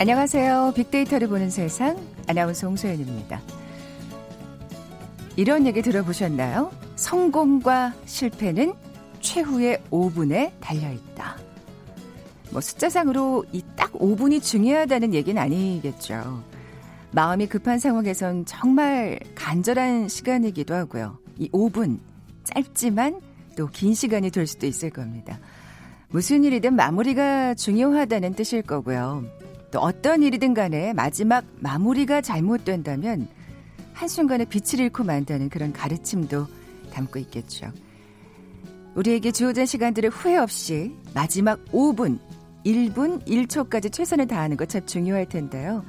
안녕하세요. 빅데이터를 보는 세상 아나운서 홍소연입니다. 이런 얘기 들어보셨나요? 성공과 실패는 최후의 5분에 달려있다. 뭐 숫자상으로 이 딱 5분이 중요하다는 얘기는 아니겠죠. 마음이 급한 상황에선 정말 간절한 시간이기도 하고요. 이 5분, 짧지만 또 긴 시간이 될 수도 있을 겁니다. 무슨 일이든 마무리가 중요하다는 뜻일 거고요. 또 어떤 일이든 간에 마지막 마무리가 잘못된다면 한순간에 빛을 잃고 만다는 그런 가르침도 담고 있겠죠. 우리에게 주어진 시간들을 후회 없이 마지막 5분, 1분, 1초까지 최선을 다하는 것 참 중요할 텐데요.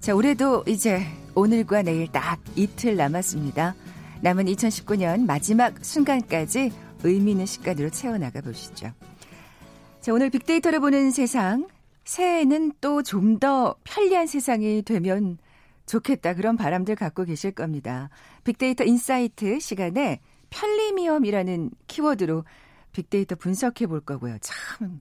자, 올해도 이제 오늘과 내일 딱 이틀 남았습니다. 남은 2019년 마지막 순간까지 의미 있는 시간으로 채워나가 보시죠. 자, 오늘 빅데이터를 보는 세상, 새해에는 또 좀 더 편리한 세상이 되면 좋겠다, 그런 바람들 갖고 계실 겁니다. 빅데이터 인사이트 시간에 편리미엄이라는 키워드로 빅데이터 분석해 볼 거고요. 참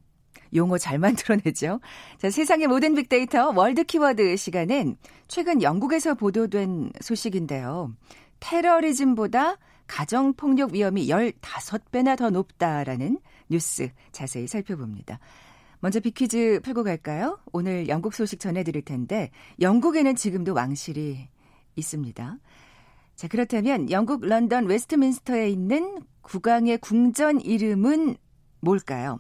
용어 잘 만들어내죠. 자, 세상의 모든 빅데이터 월드 키워드 시간엔 최근 영국에서 보도된 소식인데요. 테러리즘보다 가정폭력 위험이 15배나 더 높다라는 뉴스 자세히 살펴봅니다. 먼저 빅퀴즈 풀고 갈까요? 오늘 영국 소식 전해드릴 텐데 영국에는 지금도 왕실이 있습니다. 자, 그렇다면 영국 런던 웨스트민스터에 있는 국왕의 궁전 이름은 뭘까요?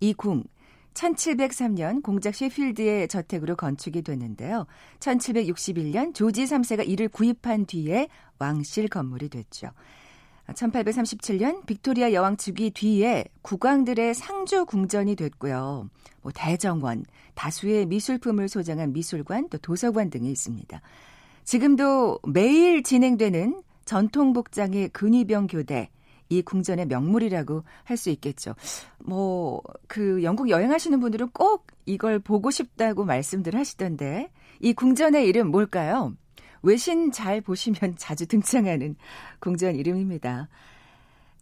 이 궁, 1703년 공작 셰필드의 저택으로 건축이 됐는데요. 1761년 조지 3세가 이를 구입한 뒤에 왕실 건물이 됐죠. 1837년 빅토리아 여왕 즉위 뒤에 국왕들의 상주 궁전이 됐고요. 뭐 대정원, 다수의 미술품을 소장한 미술관, 또 도서관 등이 있습니다. 지금도 매일 진행되는 전통 복장의 근위병 교대, 이 궁전의 명물이라고 할 수 있겠죠. 뭐 그 영국 여행하시는 분들은 꼭 이걸 보고 싶다고 말씀들 하시던데 이 궁전의 이름 뭘까요? 외신 잘 보시면 자주 등장하는 궁전 이름입니다.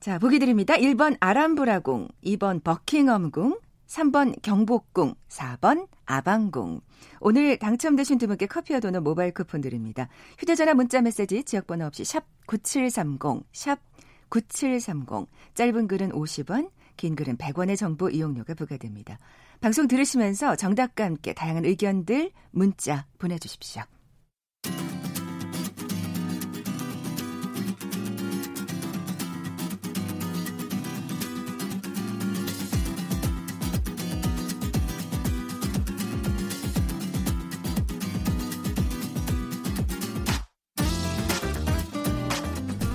자, 보기 드립니다. 1번 아람브라 궁, 2번 버킹엄 궁, 3번 경복궁, 4번 아방궁. 오늘 당첨되신 두 분께 커피와 도넛 모바일 쿠폰 드립니다. 휴대전화 문자 메시지 지역번호 없이 샵 9730, 샵 9730. 짧은 글은 50원, 긴 글은 100원의 정보 이용료가 부과됩니다. 방송 들으시면서 정답과 함께 다양한 의견들, 문자 보내주십시오.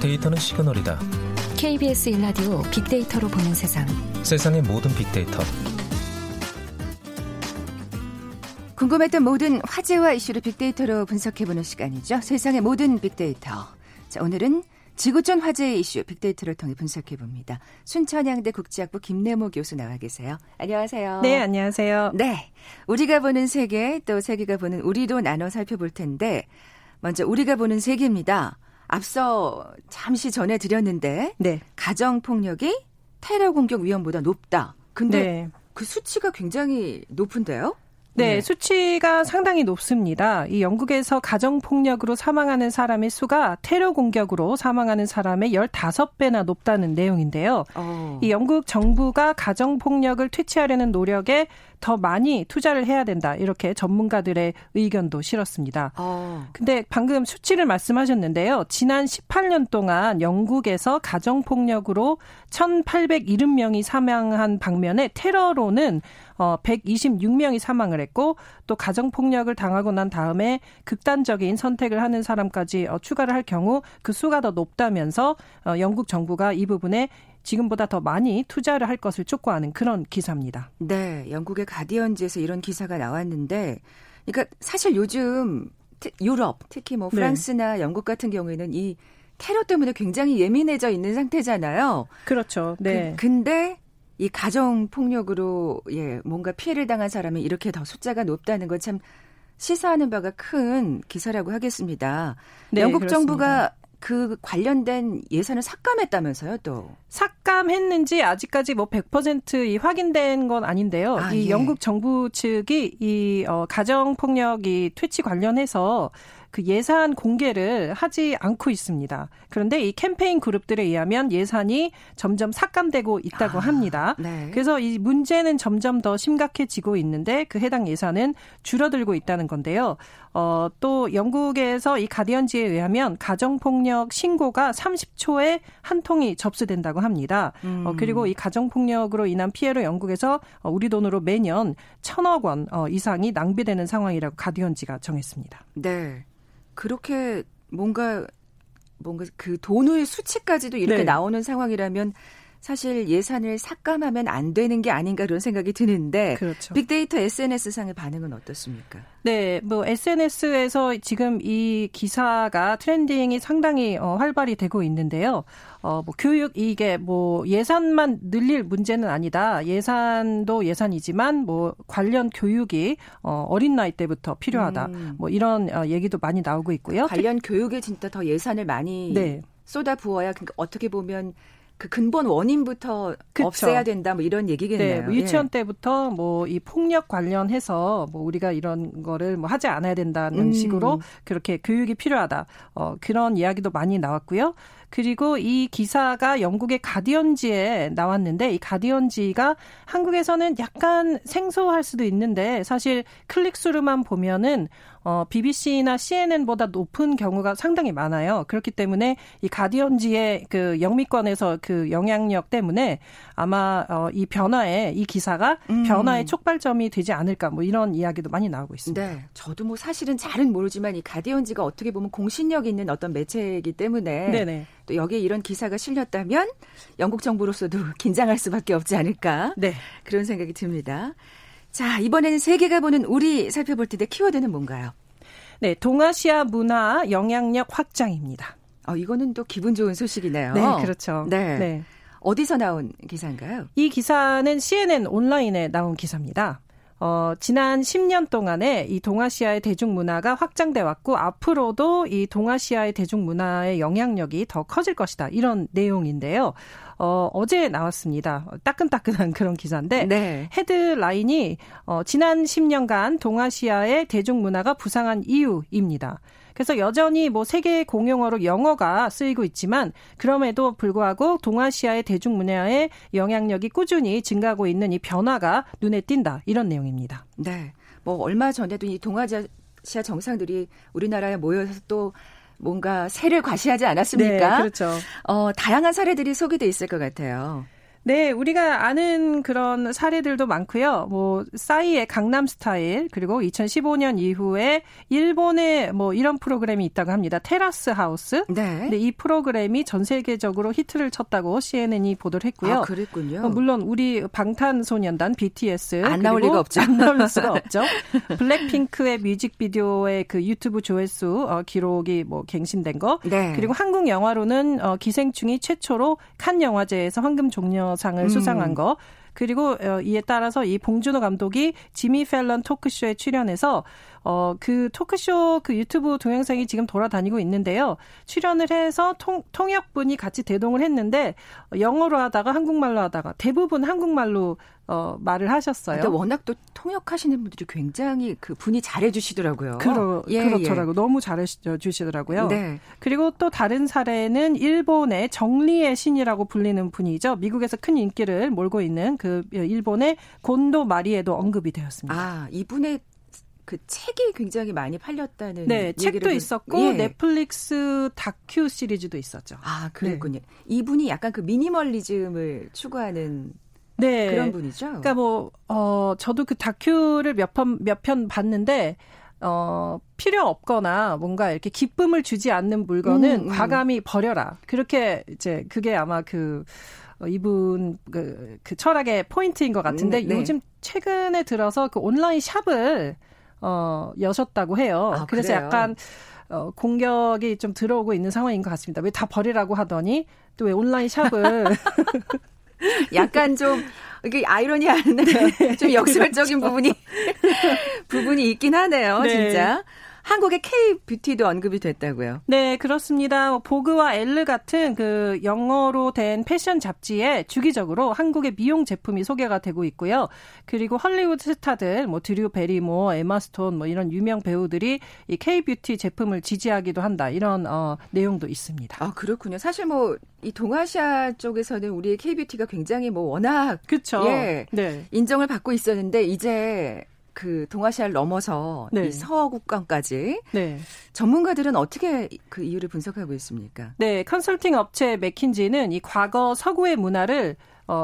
데이터는 시그널이다. KBS 일라디오 빅데이터로 보는 세상. 세상의 모든 빅데이터. 궁금했던 모든 화제와 이슈를 빅데이터로 분석해보는 시간이죠. 세상의 모든 빅데이터. 자, 오늘은 지구촌 화제의 이슈 빅데이터를 통해 분석해봅니다. 순천향대 국제학부 김내모 교수 나와 계세요. 안녕하세요. 네, 안녕하세요. 네, 우리가 보는 세계, 또 세계가 보는 우리도 나눠 살펴볼 텐데 먼저 우리가 보는 세계입니다. 앞서 잠시 전해드렸는데 네. 가정폭력이 테러 공격 위험보다 높다. 근데 네. 그 수치가 굉장히 높은데요? 네, 수치가 상당히 높습니다. 이 영국에서 가정폭력으로 사망하는 사람의 수가 테러 공격으로 사망하는 사람의 15배나 높다는 내용인데요. 이 영국 정부가 가정폭력을 퇴치하려는 노력에 더 많이 투자를 해야 된다. 이렇게 전문가들의 의견도 실었습니다. 근데 방금 수치를 말씀하셨는데요. 지난 18년 동안 영국에서 가정폭력으로 1,870명이 사망한 방면에 테러로는 126명이 사망을 했고 또 가정폭력을 당하고 난 다음에 극단적인 선택을 하는 사람까지 추가를 할 경우 그 수가 더 높다면서 영국 정부가 이 부분에 지금보다 더 많이 투자를 할 것을 촉구하는 그런 기사입니다. 네, 영국의 가디언지에서 이런 기사가 나왔는데, 그러니까 사실 요즘 유럽, 특히 뭐 프랑스나 네. 영국 같은 경우에는 이 테러 때문에 굉장히 예민해져 있는 상태잖아요. 그렇죠. 네. 근데 이 가정 폭력으로 뭔가 피해를 당한 사람이 이렇게 더 숫자가 높다는 건 참 시사하는 바가 큰 기사라고 하겠습니다. 네, 영국 그렇습니다. 정부가 그 관련된 예산을 삭감했다면서요, 또. 삭감했는지 아직까지 뭐 100% 확인된 건 아닌데요. 아, 이 예. 영국 정부 측이 이 가정폭력 이 퇴치 관련해서 그 예산 공개를 하지 않고 있습니다. 그런데 이 캠페인 그룹들에 의하면 예산이 점점 삭감되고 있다고 합니다. 네. 그래서 이 문제는 점점 더 심각해지고 있는데 그 해당 예산은 줄어들고 있다는 건데요. 또 영국에서 이 가디언지에 의하면 가정폭력 신고가 30초에 한 통이 접수된다고 합니다. 그리고 이 가정폭력으로 인한 피해로 영국에서 우리 돈으로 매년 1,000억 원 이상이 낭비되는 상황이라고 가디언지가 정했습니다. 네. 그렇게 뭔가 그 돈의 수치까지도 이렇게 네. 나오는 상황이라면 사실 예산을 삭감하면 안 되는 게 아닌가 그런 생각이 드는데 그렇죠. 빅데이터 SNS상의 반응은 어떻습니까? 네, 뭐 SNS에서 지금 이 기사가 트렌딩이 상당히 활발히 되고 있는데요. 뭐 교육 이게 뭐 예산만 늘릴 문제는 아니다. 예산도 예산이지만 뭐 관련 교육이 어린 나이 때부터 필요하다. 뭐 이런 얘기도 많이 나오고 있고요. 관련 교육에 진짜 더 예산을 많이 네. 쏟아부어야 그러니까 어떻게 보면 그 근본 원인부터 그쵸. 없애야 된다, 뭐 이런 얘기겠네요. 네, 뭐 유치원 때부터 뭐 이 폭력 관련해서 뭐 우리가 이런 거를 뭐 하지 않아야 된다는 식으로 그렇게 교육이 필요하다. 그런 이야기도 많이 나왔고요. 그리고 이 기사가 영국의 가디언지에 나왔는데 이 가디언지가 한국에서는 약간 생소할 수도 있는데 사실 클릭수로만 보면은 BBC나 CNN보다 높은 경우가 상당히 많아요. 그렇기 때문에 이 가디언지의 그 영미권에서 그 영향력 때문에 아마 이 변화에 이 기사가 변화의 촉발점이 되지 않을까 뭐 이런 이야기도 많이 나오고 있습니다. 네, 저도 뭐 사실은 잘은 모르지만 이 가디언지가 어떻게 보면 공신력 있는 어떤 매체이기 때문에 네네. 또 여기에 이런 기사가 실렸다면 영국 정부로서도 긴장할 수밖에 없지 않을까 네. 그런 생각이 듭니다. 자, 이번에는 세계가 보는 우리 살펴볼 텐데 키워드는 뭔가요? 네, 동아시아 문화 영향력 확장입니다. 이거는 또 기분 좋은 소식이네요. 네, 그렇죠. 네. 네. 어디서 나온 기사인가요? 이 기사는 CNN 온라인에 나온 기사입니다. 지난 10년 동안에 이 동아시아의 대중문화가 확장돼 왔고 앞으로도 이 동아시아의 대중문화의 영향력이 더 커질 것이다. 이런 내용인데요. 어제 나왔습니다. 따끈따끈한 그런 기사인데 네. 헤드라인이 지난 10년간 동아시아의 대중문화가 부상한 이유입니다. 그래서 여전히 뭐 세계 공용어로 영어가 쓰이고 있지만 그럼에도 불구하고 동아시아의 대중문화의 영향력이 꾸준히 증가하고 있는 이 변화가 눈에 띈다. 이런 내용입니다. 네. 뭐 얼마 전에도 이 동아시아 정상들이 우리나라에 모여서 또 뭔가 새를 과시하지 않았습니까? 네, 그렇죠. 다양한 사례들이 소개돼 있을 것 같아요. 네, 우리가 아는 그런 사례들도 많고요. 뭐 싸이의 강남 스타일 그리고 2015년 이후에 일본에 뭐 이런 프로그램이 있다고 합니다. 테라스 하우스. 네. 근데 이 프로그램이 전 세계적으로 히트를 쳤다고 CNN이 보도를 했고요. 아, 그랬군요. 물론 우리 방탄소년단 BTS 안 나올 리가 없죠. 안 나올 수가 없죠. 블랙핑크의 뮤직비디오의 그 유튜브 조회수 기록이 뭐 갱신된 거. 네. 그리고 한국 영화로는 기생충이 최초로 칸 영화제에서 황금 종려 상을 수상한 거. 그리고 이에 따라서 이 봉준호 감독이 지미 펠런 토크쇼에 출연해서 그 토크쇼 그 유튜브 동영상이 지금 돌아다니고 있는데요. 출연을 해서 통역분이 같이 대동을 했는데 영어로 하다가 한국말로 하다가 대부분 한국말로 말을 하셨어요. 근데 워낙 또 통역하시는 분들이 굉장히 그 분이 잘해주시더라고요. 그렇더라고요. 예. 너무 잘해주시더라고요. 네. 그리고 또 다른 사례는 일본의 정리의 신이라고 불리는 분이죠. 미국에서 큰 인기를 몰고 있는 그 일본의 곤도 마리에도 언급이 되었습니다. 아, 이분의 그 책이 굉장히 많이 팔렸다는 네, 책도 있었고 예. 넷플릭스 다큐 시리즈도 있었죠. 아, 그랬군요. 네. 이분이 약간 그 미니멀리즘을 추구하는 네. 그런 분이죠. 그러니까 뭐 저도 그 다큐를 몇 편 봤는데 필요 없거나 뭔가 이렇게 기쁨을 주지 않는 물건은 과감히 버려라. 그렇게 이제 그게 아마 그 이분 그 철학의 포인트인 것 같은데 네. 요즘 최근에 들어서 그 온라인 샵을 여셨다고 해요. 아, 그래서 그래요? 약간 공격이 좀 들어오고 있는 상황인 것 같습니다. 왜 다 버리라고 하더니 또 왜 온라인 샵을 약간 좀 이게 아이러니한 네. 좀 역설적인 그렇죠. 부분이 있긴 하네요, 네. 진짜. 한국의 K-뷰티도 언급이 됐다고요. 네, 그렇습니다. 보그와 엘르 같은 그 영어로 된 패션 잡지에 주기적으로 한국의 미용 제품이 소개가 되고 있고요. 그리고 할리우드 스타들 뭐 드류 베리모, 에마 스톤 뭐 이런 유명 배우들이 이 K-뷰티 제품을 지지하기도 한다. 이런 내용도 있습니다. 아, 그렇군요. 사실 뭐 이 동아시아 쪽에서는 우리의 K-뷰티가 굉장히 뭐 워낙 그쵸. 예. 네. 인정을 받고 있었는데 이제 그 동아시아를 넘어서 네. 이 서구권까지 네. 전문가들은 어떻게 그 이유를 분석하고 있습니까? 네, 컨설팅 업체 맥킨지는 이 과거 서구의 문화를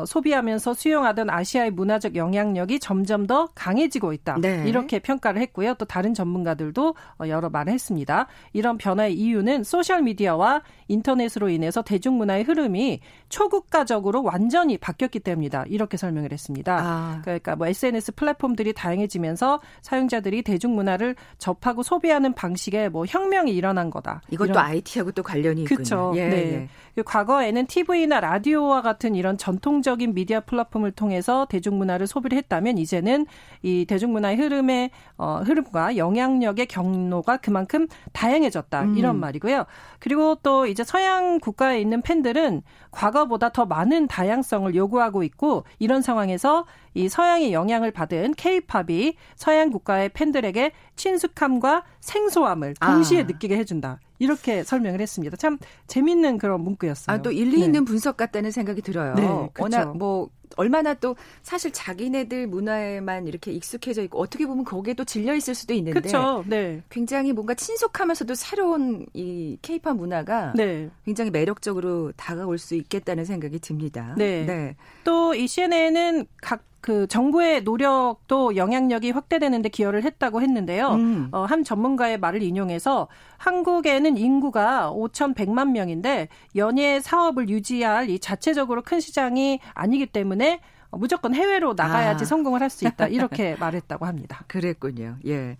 소비하면서 수용하던 아시아의 문화적 영향력이 점점 더 강해지고 있다. 네. 이렇게 평가를 했고요. 또 다른 전문가들도 여러 말을 했습니다. 이런 변화의 이유는 소셜미디어와 인터넷으로 인해서 대중문화의 흐름이 초국가적으로 완전히 바뀌었기 때문이다. 이렇게 설명을 했습니다. 아. 그러니까 뭐 SNS 플랫폼들이 다양해지면서 사용자들이 대중문화를 접하고 소비하는 방식에 뭐 혁명이 일어난 거다. 이것도 이런. IT하고 또 관련이 있군요. 그렇죠. 예, 네. 예. 과거에는 TV나 라디오와 같은 이런 전통적인 미디어 플랫폼을 통해서 대중문화를 소비를 했다면 이제는 이 대중문화의 흐름과 영향력의 경로가 그만큼 다양해졌다. 이런 말이고요. 그리고 또 이제 서양 국가에 있는 팬들은 과거보다 더 많은 다양성을 요구하고 있고 이런 상황에서 이 서양의 영향을 받은 K-팝이 서양 국가의 팬들에게 친숙함과 생소함을 동시에 느끼게 해준다. 이렇게 설명을 했습니다. 참 재밌는 그런 문구였어요. 아, 또 일리 있는 네. 분석 같다는 생각이 들어요. 네, 그렇죠. 워낙 뭐 얼마나 또 사실 자기네들 문화에만 이렇게 익숙해져 있고 어떻게 보면 거기에 또 질려 있을 수도 있는데 그렇죠. 네. 굉장히 뭔가 친숙하면서도 새로운 이 K-팝 문화가 네. 굉장히 매력적으로 다가올 수 있겠다는 생각이 듭니다. 네. 네. 또 이 CNN은 각 그 정부의 노력도 영향력이 확대되는 데 기여를 했다고 했는데요. 한 전문가의 말을 인용해서 한국에는 인구가 5,100만 명인데 연예 사업을 유지할 이 자체적으로 큰 시장이 아니기 때문에 무조건 해외로 나가야지 성공을 할 수 있다. 이렇게 말했다고 합니다. 그랬군요. 예.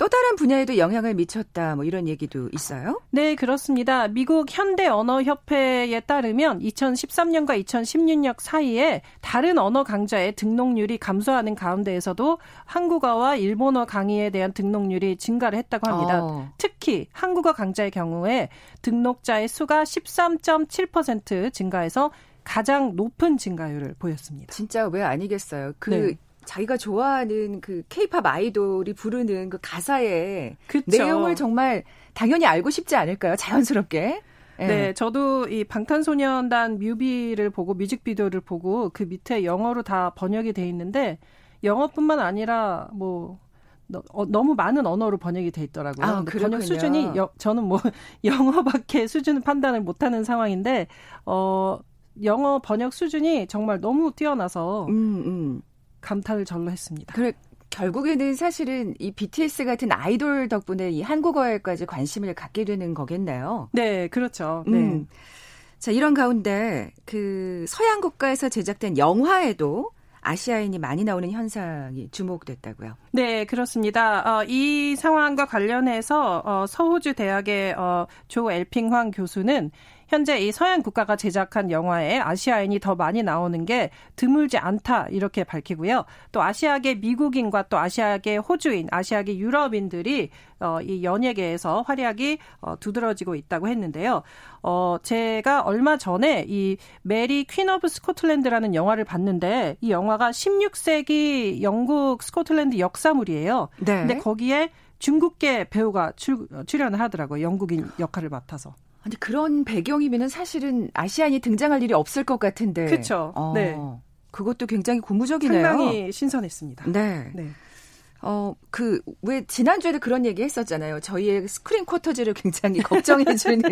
또 다른 분야에도 영향을 미쳤다 뭐 이런 얘기도 있어요? 네, 그렇습니다. 미국 현대언어협회에 따르면 2013년과 2016년 사이에 다른 언어 강좌의 등록률이 감소하는 가운데에서도 한국어와 일본어 강의에 대한 등록률이 증가를 했다고 합니다. 특히 한국어 강좌의 경우에 등록자의 수가 13.7% 증가해서 가장 높은 증가율을 보였습니다. 진짜 왜 아니겠어요? 네. 자기가 좋아하는 그 K-팝 아이돌이 부르는 그 가사의 그쵸. 내용을 정말 당연히 알고 싶지 않을까요? 자연스럽게. 네. 네, 저도 이 방탄소년단 뮤비를 보고 뮤직비디오를 보고 그 밑에 영어로 다 번역이 돼 있는데 영어뿐만 아니라 뭐 너무 많은 언어로 번역이 돼 있더라고요. 아, 번역 수준이 저는 뭐 영어밖에 수준 판단을 못하는 상황인데 영어 번역 수준이 정말 너무 뛰어나서 감탄을 절로 했습니다. 그래, 결국에는 사실은 이 BTS 같은 아이돌 덕분에 이 한국어에까지 관심을 갖게 되는 거겠네요. 네, 그렇죠. 네. 자, 이런 가운데 그 서양 국가에서 제작된 영화에도 아시아인이 많이 나오는 현상이 주목됐다고요. 네, 그렇습니다. 이 상황과 관련해서 서호주 대학의 조 엘핑황 교수는 현재 이 서양 국가가 제작한 영화에 아시아인이 더 많이 나오는 게 드물지 않다 이렇게 밝히고요. 또 아시아계 미국인과 또 아시아계 호주인, 아시아계 유럽인들이 이 연예계에서 활약이 두드러지고 있다고 했는데요. 제가 얼마 전에 이 메리 퀸 오브 스코틀랜드라는 영화를 봤는데 이 영화가 16세기 영국 스코틀랜드 역사물이에요. 네. 근데 거기에 중국계 배우가 출연을 하더라고요. 영국인 역할을 맡아서. 근데 그런 배경이면은 사실은 아시안이 등장할 일이 없을 것 같은데. 그렇죠. 네. 그것도 굉장히 고무적이네요. 상당히 신선했습니다. 네. 네. 왜 지난주에도 그런 얘기 했었잖아요. 저희의 스크린 쿼터즈를 굉장히 걱정해주는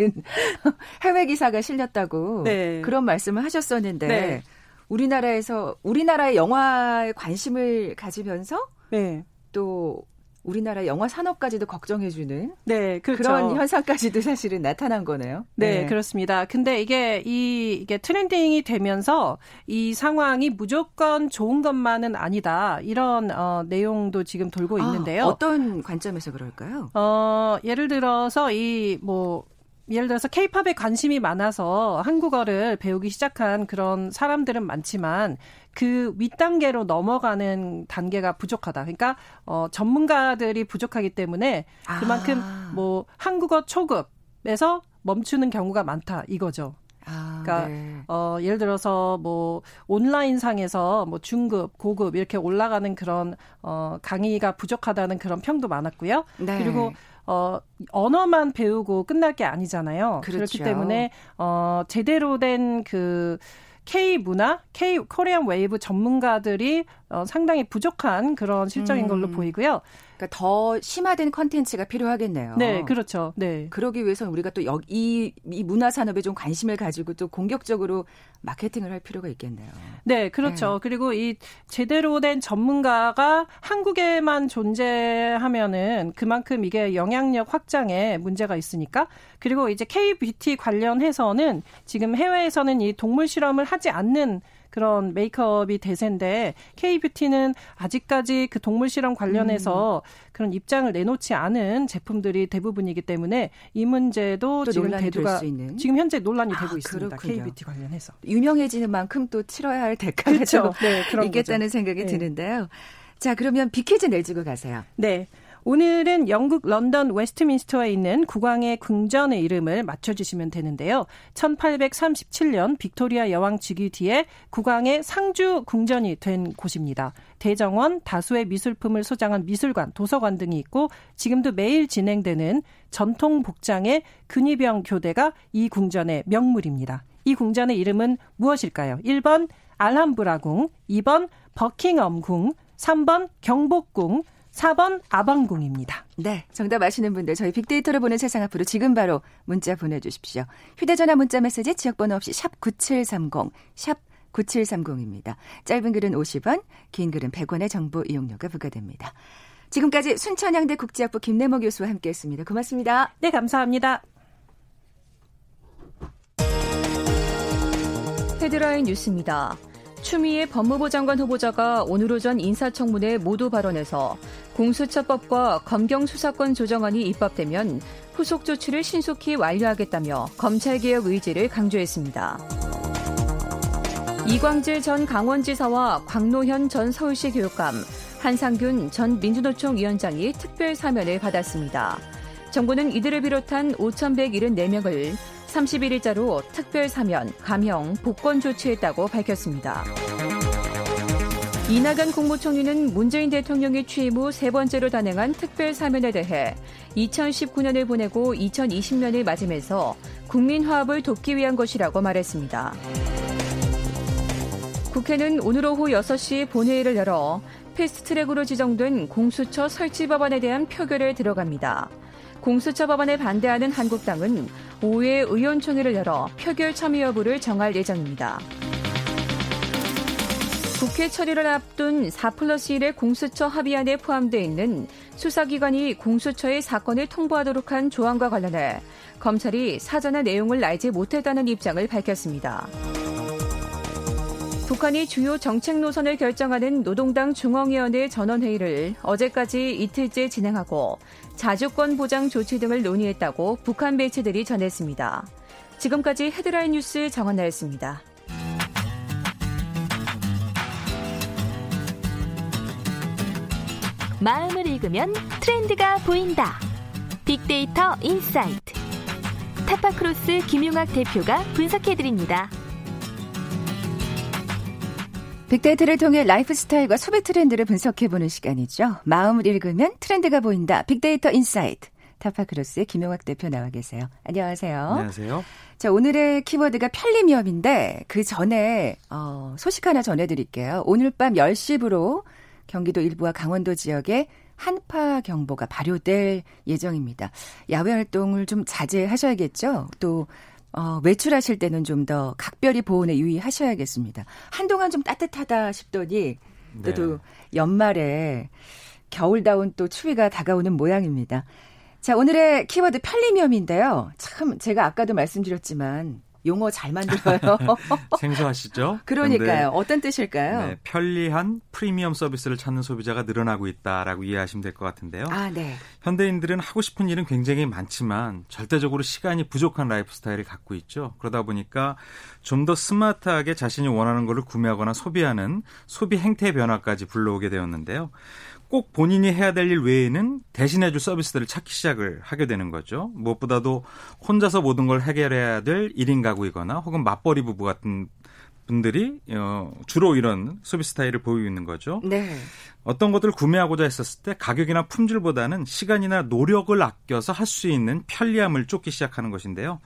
해외 기사가 실렸다고 네. 그런 말씀을 하셨었는데 네. 우리나라의 영화에 관심을 가지면서 네. 또 우리나라 영화 산업까지도 걱정해주는 네, 그렇죠. 그런 현상까지도 사실은 나타난 거네요. 네, 네. 그렇습니다. 근데 이게 트렌딩이 되면서 이 상황이 무조건 좋은 것만은 아니다. 이런 내용도 지금 돌고 있는데요. 어떤 관점에서 그럴까요? 예를 들어서 이 뭐 예를 들어서 K-팝에 관심이 많아서 한국어를 배우기 시작한 그런 사람들은 많지만 그 윗단계로 넘어가는 단계가 부족하다. 그러니까 전문가들이 부족하기 때문에 그만큼 뭐 한국어 초급에서 멈추는 경우가 많다 이거죠. 그러니까 네. 예를 들어서 뭐 온라인 상에서 뭐 중급, 고급 이렇게 올라가는 그런 강의가 부족하다는 그런 평도 많았고요. 네. 그리고 언어만 배우고 끝날 게 아니잖아요. 그렇죠. 그렇기 때문에 제대로 된 그 K-문화, K-코리안 웨이브 전문가들이 상당히 부족한 그런 실정인 걸로 보이고요. 그러니까 더 심화된 컨텐츠가 필요하겠네요. 네, 그렇죠. 네. 그러기 위해서는 우리가 또 이 문화 산업에 좀 관심을 가지고 또 공격적으로 마케팅을 할 필요가 있겠네요. 네, 그렇죠. 네. 그리고 이 제대로 된 전문가가 한국에만 존재하면은 그만큼 이게 영향력 확장에 문제가 있으니까. 그리고 이제 K-뷰티 관련해서는 지금 해외에서는 이 동물 실험을 하지 않는 그런 메이크업이 대세인데 K-뷰티는 아직까지 그 동물 실험 관련해서 그런 입장을 내놓지 않은 제품들이 대부분이기 때문에 이 문제도 지금 대두가 지금 현재 논란이 되고 있습니다. 그렇군요. K-뷰티 관련해서. 유명해지는 만큼 또 치러야 할 대가가 좀 있겠다는 생각이 드는데요. 자, 그러면 빅퀴즈 내주고 가세요. 네. 오늘은 영국 런던 웨스트민스터에 있는 국왕의 궁전의 이름을 맞춰주시면 되는데요. 1837년 빅토리아 여왕 즉위 뒤에 국왕의 상주 궁전이 된 곳입니다. 대정원, 다수의 미술품을 소장한 미술관, 도서관 등이 있고 지금도 매일 진행되는 전통 복장의 근위병 교대가 이 궁전의 명물입니다. 이 궁전의 이름은 무엇일까요? 1번 알함브라궁, 2번 버킹엄궁, 3번 경복궁, 4번 아방궁입니다. 네, 정답 아시는 분들 저희 빅데이터를 보는 세상 앞으로 지금 바로 문자 보내주십시오. 휴대전화 문자 메시지 지역번호 없이 샵 9730, 샵 9730입니다. 짧은 글은 50원, 긴 글은 100원의 정보 이용료가 부과됩니다. 지금까지 순천향대 국제학부 김내모 교수와 함께했습니다. 고맙습니다. 네, 감사합니다. 헤드라인 뉴스입니다. 추미애 법무부 장관 후보자가 오늘 오전 인사청문회 모두 발언에서 공수처법과 검경수사권 조정안이 입법되면 후속 조치를 신속히 완료하겠다며 검찰개혁 의지를 강조했습니다. 이광질 전 강원지사와 곽노현 전 서울시 교육감, 한상균 전 민주노총 위원장이 특별 사면을 받았습니다. 정부는 이들을 비롯한 5,174명을 31일자로 특별 사면, 감형, 복권 조치했다고 밝혔습니다. 이낙연 국무총리는 문재인 대통령이 취임 후 세 번째로 단행한 특별 사면에 대해 2019년을 보내고 2020년을 맞으면서 국민 화합을 돕기 위한 것이라고 말했습니다. 국회는 오늘 오후 6시 본회의를 열어 패스트트랙으로 지정된 공수처 설치 법안에 대한 표결에 들어갑니다. 공수처 법안에 반대하는 한국당은 오후에 의원총회를 열어 표결 참여 여부를 정할 예정입니다. 국회 처리를 앞둔 4+1의 공수처 합의안에 포함되어 있는 수사기관이 공수처의 사건을 통보하도록 한 조항과 관련해 검찰이 사전의 내용을 알지 못했다는 입장을 밝혔습니다. 북한이 주요 정책 노선을 결정하는 노동당 중앙위원회 전원회의를 어제까지 이틀째 진행하고 자주권 보장 조치 등을 논의했다고 북한 매체들이 전했습니다. 지금까지 헤드라인 뉴스 정원나였습니다. 마음을 읽으면 트렌드가 보인다. 빅데이터 인사이트. 타파크로스 김영학 대표가 분석해드립니다. 빅데이터를 통해 라이프스타일과 소비 트렌드를 분석해보는 시간이죠. 마음을 읽으면 트렌드가 보인다. 빅데이터 인사이트. 타파크로스의 김영학 대표 나와 계세요. 안녕하세요. 안녕하세요. 자, 오늘의 키워드가 편리미엄인데 그 전에 소식 하나 전해드릴게요. 오늘 밤 10시부로 경기도 일부와 강원도 지역에 한파 경보가 발효될 예정입니다. 야외 활동을 좀 자제하셔야겠죠. 또 외출하실 때는 좀 더 각별히 보온에 유의하셔야겠습니다. 한동안 좀 따뜻하다 싶더니 또 연말에 겨울다운 또 추위가 다가오는 모양입니다. 자, 오늘의 키워드 편리미엄인데요. 참 제가 아까도 말씀드렸지만 용어 잘 만들어요. 생소하시죠? 그러니까요. 어떤 뜻일까요? 네, 편리한 프리미엄 서비스를 찾는 소비자가 늘어나고 있다라고 이해하시면 될 것 같은데요. 아, 네. 현대인들은 하고 싶은 일은 굉장히 많지만 절대적으로 시간이 부족한 라이프 스타일을 갖고 있죠. 그러다 보니까 좀 더 스마트하게 자신이 원하는 것을 구매하거나 소비하는 소비 행태의 변화까지 불러오게 되었는데요. 꼭 본인이 해야 될 일 외에는 대신해 줄 서비스들을 찾기 시작을 하게 되는 거죠. 무엇보다도 혼자서 모든 걸 해결해야 될 1인 가구이거나 혹은 맞벌이 부부 같은 분들이 주로 이런 소비 스타일을 보이고 있는 거죠. 네. 어떤 것들을 구매하고자 했었을 때 가격이나 품질보다는 시간이나 노력을 아껴서 할 수 있는 편리함을 쫓기 시작하는 것인데요.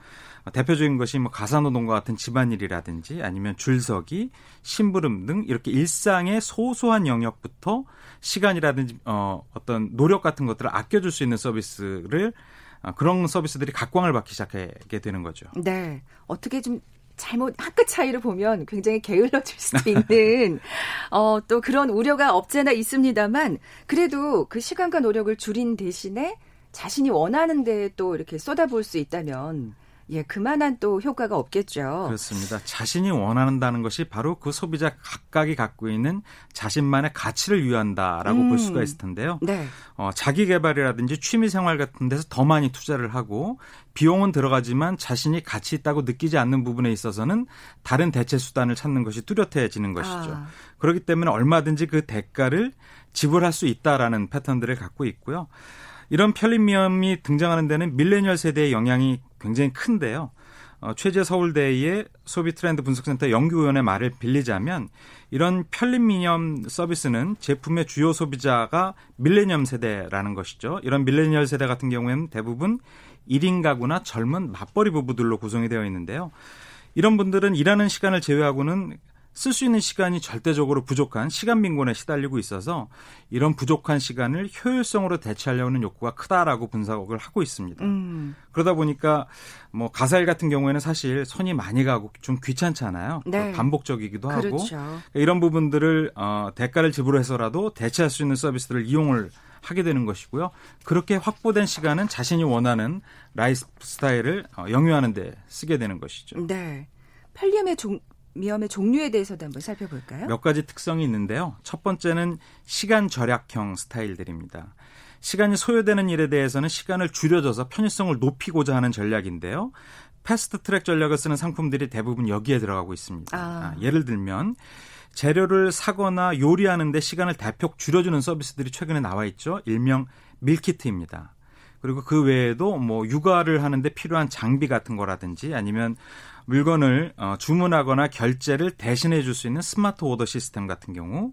대표적인 것이 가사노동과 같은 집안일이라든지 아니면 줄서기, 심부름 등 이렇게 일상의 소소한 영역부터 시간이라든지 어떤 노력 같은 것들을 아껴줄 수 있는 서비스를 그런 서비스들이 각광을 받기 시작하게 되는 거죠. 네. 어떻게 좀 잘못 한 끗 차이를 보면 굉장히 게을러질 수도 있는 또 그런 우려가 없잖아 있습니다만 그래도 그 시간과 노력을 줄인 대신에 자신이 원하는 데에 또 이렇게 쏟아부을 수 있다면 예, 그만한 또 효과가 없겠죠. 그렇습니다. 자신이 원한다는 것이 바로 그 소비자 각각이 갖고 있는 자신만의 가치를 위한다라고 볼 수가 있을 텐데요. 네. 자기 개발이라든지 취미 생활 같은 데서 더 많이 투자를 하고 비용은 들어가지만 자신이 가치 있다고 느끼지 않는 부분에 있어서는 다른 대체 수단을 찾는 것이 뚜렷해지는 것이죠. 아. 그렇기 때문에 얼마든지 그 대가를 지불할 수 있다라는 패턴들을 갖고 있고요. 이런 편리미엄이 등장하는 데는 밀레니얼 세대의 영향이 굉장히 큰데요. 최재 서울대의 소비트렌드 분석센터 연구위원의 말을 빌리자면 이런 편리미엄 서비스는 제품의 주요 소비자가 밀레니엄 세대라는 것이죠. 이런 밀레니얼 세대 같은 경우에는 대부분 1인 가구나 젊은 맞벌이 부부들로 구성이 되어 있는데요. 이런 분들은 일하는 시간을 제외하고는 쓸 수 있는 시간이 절대적으로 부족한 시간 빈곤에 시달리고 있어서 이런 부족한 시간을 효율성으로 대체하려는 욕구가 크다라고 분석을 하고 있습니다. 그러다 보니까 가사일 같은 경우에는 사실 손이 많이 가고 좀 귀찮잖아요. 네. 반복적이기도 그렇죠. 하고 그러니까 이런 부분들을 대가를 지불해서라도 대체할 수 있는 서비스들을 이용을 하게 되는 것이고요. 그렇게 확보된 시간은 자신이 원하는 라이프 스타일을 영위하는 데 쓰게 되는 것이죠. 네, 편리함의 미엄의 종류에 대해서도 한번 살펴볼까요? 몇 가지 특성이 있는데요. 첫 번째는 시간 절약형 스타일들입니다. 시간이 소요되는 일에 대해서는 시간을 줄여줘서 편의성을 높이고자 하는 전략인데요. 패스트트랙 전략을 쓰는 상품들이 대부분 여기에 들어가고 있습니다. 예를 들면 재료를 사거나 요리하는 데 시간을 대폭 줄여주는 서비스들이 최근에 나와 있죠. 일명 밀키트입니다. 그리고 그 외에도 육아를 하는데 필요한 장비 같은 거라든지 아니면 물건을 주문하거나 결제를 대신해 줄 수 있는 스마트 오더 시스템 같은 경우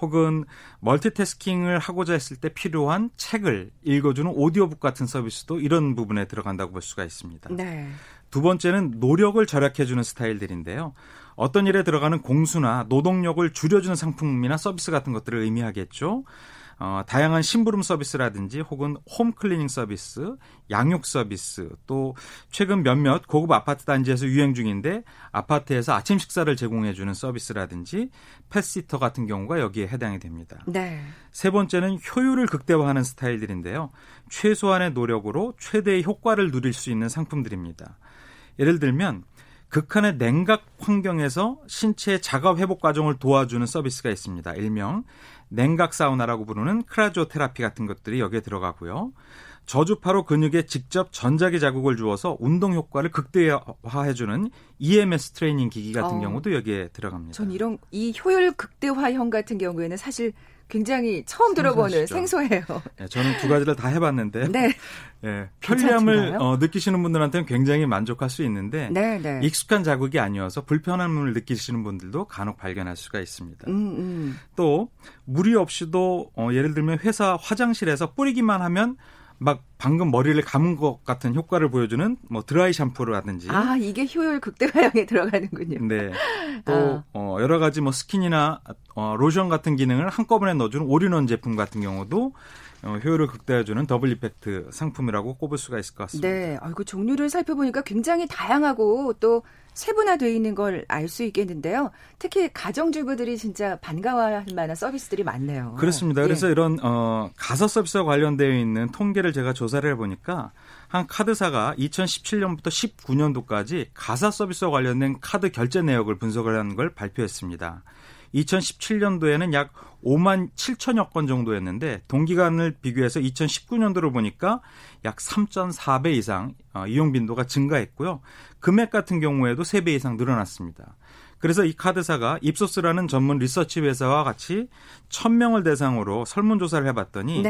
혹은 멀티태스킹을 하고자 했을 때 필요한 책을 읽어주는 오디오북 같은 서비스도 이런 부분에 들어간다고 볼 수가 있습니다. 네. 두 번째는 노력을 절약해 주는 스타일들인데요. 어떤 일에 들어가는 공수나 노동력을 줄여주는 상품이나 서비스 같은 것들을 의미하겠죠. 다양한 심부름 서비스라든지 혹은 홈클리닝 서비스, 양육 서비스, 또 최근 몇몇 고급 아파트 단지에서 유행 중인데 아파트에서 아침 식사를 제공해 주는 서비스라든지 펫시터 같은 경우가 여기에 해당이 됩니다. 네. 세 번째는 효율을 극대화하는 스타일들인데요. 최소한의 노력으로 최대의 효과를 누릴 수 있는 상품들입니다. 예를 들면 극한의 냉각 환경에서 신체의 자가 회복 과정을 도와주는 서비스가 있습니다. 일명 냉각 사우나라고 부르는 크라이오 테라피 같은 것들이 여기에 들어가고요. 저주파로 근육에 직접 전자기 자극을 주어서 운동 효과를 극대화해주는 EMS 트레이닝 기기 같은 경우도 여기에 들어갑니다. 전 이런 이 효율 극대화형 같은 경우에는 사실 굉장히 처음 들어보는 생소해요. 네, 저는 두 가지를 다 해봤는데 네. 네, 편리함을 느끼시는 분들한테는 굉장히 만족할 수 있는데 네, 네. 익숙한 자극이 아니어서 불편함을 느끼시는 분들도 간혹 발견할 수가 있습니다. 또 무리 없이도 예를 들면 회사 화장실에서 뿌리기만 하면 막 방금 머리를 감은 것 같은 효과를 보여주는 드라이 샴푸라든지. 아, 이게 효율 극대화형에 들어가는군요. 네. 또 여러 가지 스킨이나 로션 같은 기능을 한꺼번에 넣어주는 올인원 제품 같은 경우도 효율을 극대화해주는 더블 이펙트 상품이라고 꼽을 수가 있을 것 같습니다. 네. 아이고, 종류를 살펴보니까 굉장히 다양하고 또 세분화되어 있는 걸 알 수 있겠는데요. 특히 가정주부들이 진짜 반가워할 만한 서비스들이 많네요. 그렇습니다. 그래서 이런 가사 서비스와 관련되어 있는 통계를 제가 조사를 해보니까 한 카드사가 2017년부터 19년도까지 가사 서비스와 관련된 카드 결제 내역을 분석을 한 걸 발표했습니다. 2017년도에는 약 5만 7천여 건 정도였는데 동기간을 비교해서 2019년도를 보니까 약 3.4배 이상 이용 빈도가 증가했고요. 금액 같은 경우에도 3배 이상 늘어났습니다. 그래서 이 카드사가 입소스라는 전문 리서치 회사와 같이 1,000명을 대상으로 설문조사를 해봤더니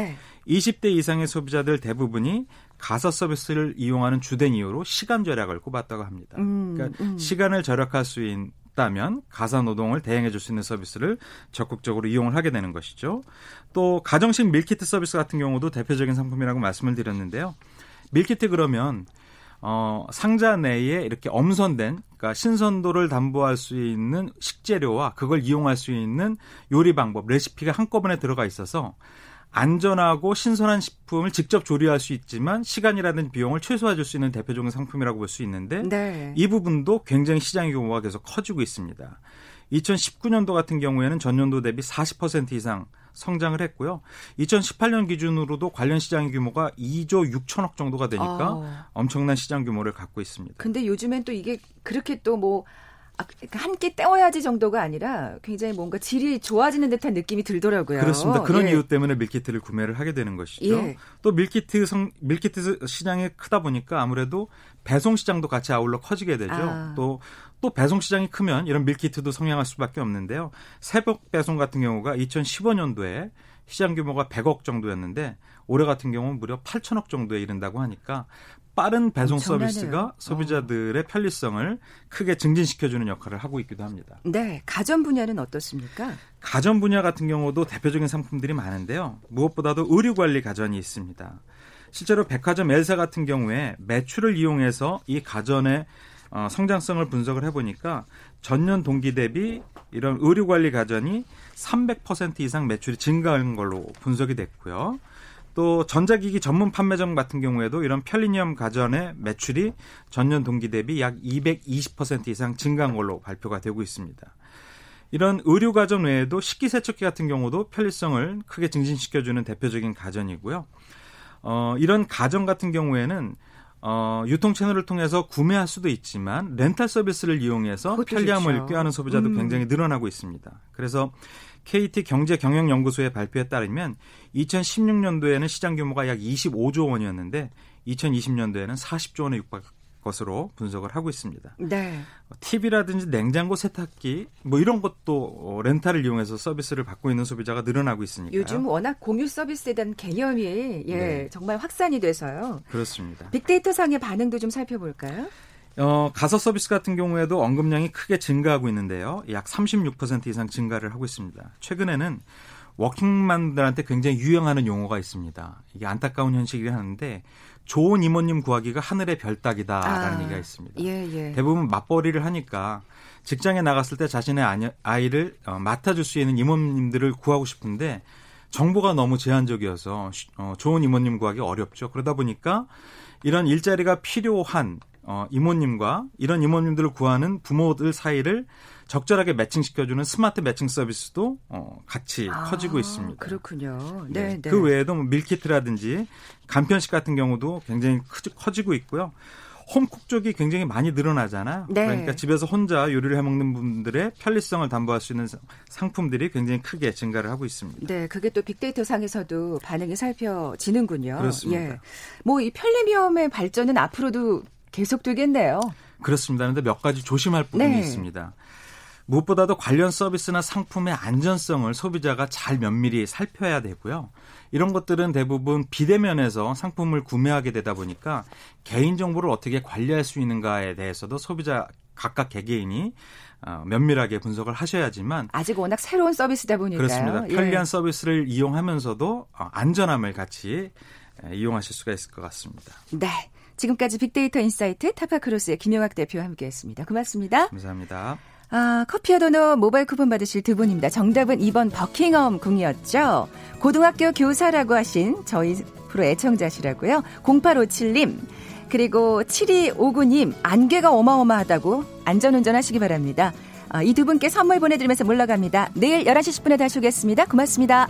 20대 이상의 소비자들 대부분이 가사 서비스를 이용하는 주된 이유로 시간 절약을 꼽았다고 합니다. 그러니까 시간을 절약할 수 있는 다면 가사 노동을 대행해 줄 수 있는 서비스를 적극적으로 이용을 하게 되는 것이죠. 또 가정식 밀키트 서비스 같은 경우도 대표적인 상품이라고 말씀을 드렸는데요. 밀키트 그러면 상자 내에 이렇게 엄선된, 그러니까 신선도를 담보할 수 있는 식재료와 그걸 이용할 수 있는 요리 방법, 레시피가 한꺼번에 들어가 있어서 안전하고 신선한 식품을 직접 조리할 수 있지만 시간이라든지 비용을 최소화해 줄 수 있는 대표적인 상품이라고 볼 수 있는데 이 부분도 굉장히 시장의 규모가 계속 커지고 있습니다. 2019년도 같은 경우에는 전년도 대비 40% 이상 성장을 했고요. 2018년 기준으로도 관련 시장의 규모가 2조 6천억 정도가 되니까 엄청난 시장 규모를 갖고 있습니다. 근데 요즘엔 또 이게 그렇게 또 뭐 한 끼 때워야지 정도가 아니라 굉장히 뭔가 질이 좋아지는 듯한 느낌이 들더라고요. 그렇습니다. 그런 이유 때문에 밀키트를 구매를 하게 되는 것이죠. 또 밀키트 시장이 크다 보니까 아무래도 배송 시장도 같이 아울러 커지게 되죠. 또 배송 시장이 크면 이런 밀키트도 성향할 수밖에 없는데요. 새벽 배송 같은 경우가 2015년도에 시장 규모가 100억 정도였는데 올해 같은 경우는 무려 8천억 정도에 이른다고 하니까 빠른 배송 서비스가 소비자들의 편리성을 크게 증진시켜주는 역할을 하고 있기도 합니다. 네, 가전 분야는 어떻습니까? 가전 분야 같은 경우도 대표적인 상품들이 많은데요. 무엇보다도 의류관리 가전이 있습니다. 실제로 백화점 엘사 같은 경우에 매출을 이용해서 이 가전의 성장성을 분석을 해보니까 전년 동기 대비 이런 의류관리 가전이 300% 이상 매출이 증가한 걸로 분석이 됐고요. 또 전자기기 전문 판매점 같은 경우에도 이런 편리니엄 가전의 매출이 전년 동기 대비 약 220% 이상 증가한 걸로 발표가 되고 있습니다. 이런 의류 가전 외에도 식기세척기 같은 경우도 편리성을 크게 증진시켜주는 대표적인 가전이고요. 이런 가전 같은 경우에는 유통 채널을 통해서 구매할 수도 있지만 렌탈 서비스를 이용해서 편리함을 꾀하는 소비자도 굉장히 늘어나고 있습니다. 그래서 KT 경제경영연구소의 발표에 따르면 2016년도에는 시장 규모가 약 25조 원이었는데 2020년도에는 40조 원에 육박할 것으로 분석을 하고 있습니다. TV라든지 냉장고, 세탁기 뭐 이런 것도 렌탈을 이용해서 서비스를 받고 있는 소비자가 늘어나고 있으니까요. 요즘 워낙 공유 서비스에 대한 개념이 정말 확산이 돼서요. 그렇습니다. 빅데이터상의 반응도 좀 살펴볼까요? 가사 서비스 같은 경우에도 언급량이 크게 증가하고 있는데요. 약 36% 이상 증가를 하고 있습니다. 최근에는 워킹맘들한테 굉장히 유행하는 용어가 있습니다. 이게 안타까운 현실이긴 한데 좋은 이모님 구하기가 하늘의 별따기다라는 얘기가 있습니다. 대부분 맞벌이를 하니까 직장에 나갔을 때 자신의 아이를 맡아줄 수 있는 이모님들을 구하고 싶은데 정보가 너무 제한적이어서 좋은 이모님 구하기 어렵죠. 그러다 보니까 이런 일자리가 필요한 이모님과 이런 이모님들을 구하는 부모들 사이를 적절하게 매칭시켜주는 스마트 매칭 서비스도 같이 커지고 있습니다. 그렇군요. 네. 그 외에도 밀키트라든지 간편식 같은 경우도 굉장히 커지고 있고요. 홈쿡 쪽이 굉장히 많이 늘어나잖아요. 그러니까 집에서 혼자 요리를 해먹는 분들의 편리성을 담보할 수 있는 상품들이 굉장히 크게 증가를 하고 있습니다. 네, 그게 또 빅데이터 상에서도 반응이 살펴지는군요. 그렇습니다. 뭐 이 편리미엄의 발전은 앞으로도 계속되겠네요. 그렇습니다. 그런데 몇 가지 조심할 부분이 있습니다. 무엇보다도 관련 서비스나 상품의 안전성을 소비자가 잘 면밀히 살펴야 되고요. 이런 것들은 대부분 비대면에서 상품을 구매하게 되다 보니까 개인정보를 어떻게 관리할 수 있는가에 대해서도 소비자 각각 개개인이 면밀하게 분석을 하셔야지만 아직 워낙 새로운 서비스다 보니까요. 그렇습니다. 편리한 서비스를 이용하면서도 안전함을 같이 이용하실 수가 있을 것 같습니다. 네. 지금까지 빅데이터 인사이트 타파크로스의 김영학 대표와 함께했습니다. 고맙습니다. 감사합니다. 커피와 도넛 모바일 쿠폰 받으실 두 분입니다. 정답은 2번 버킹엄 궁이었죠. 고등학교 교사라고 하신 저희 프로 애청자시라고요. 0857님 그리고 7259님 안개가 어마어마하다고 안전운전 하시기 바랍니다. 이 두 분께 선물 보내드리면서 물러갑니다. 내일 11시 10분에 다시 오겠습니다. 고맙습니다.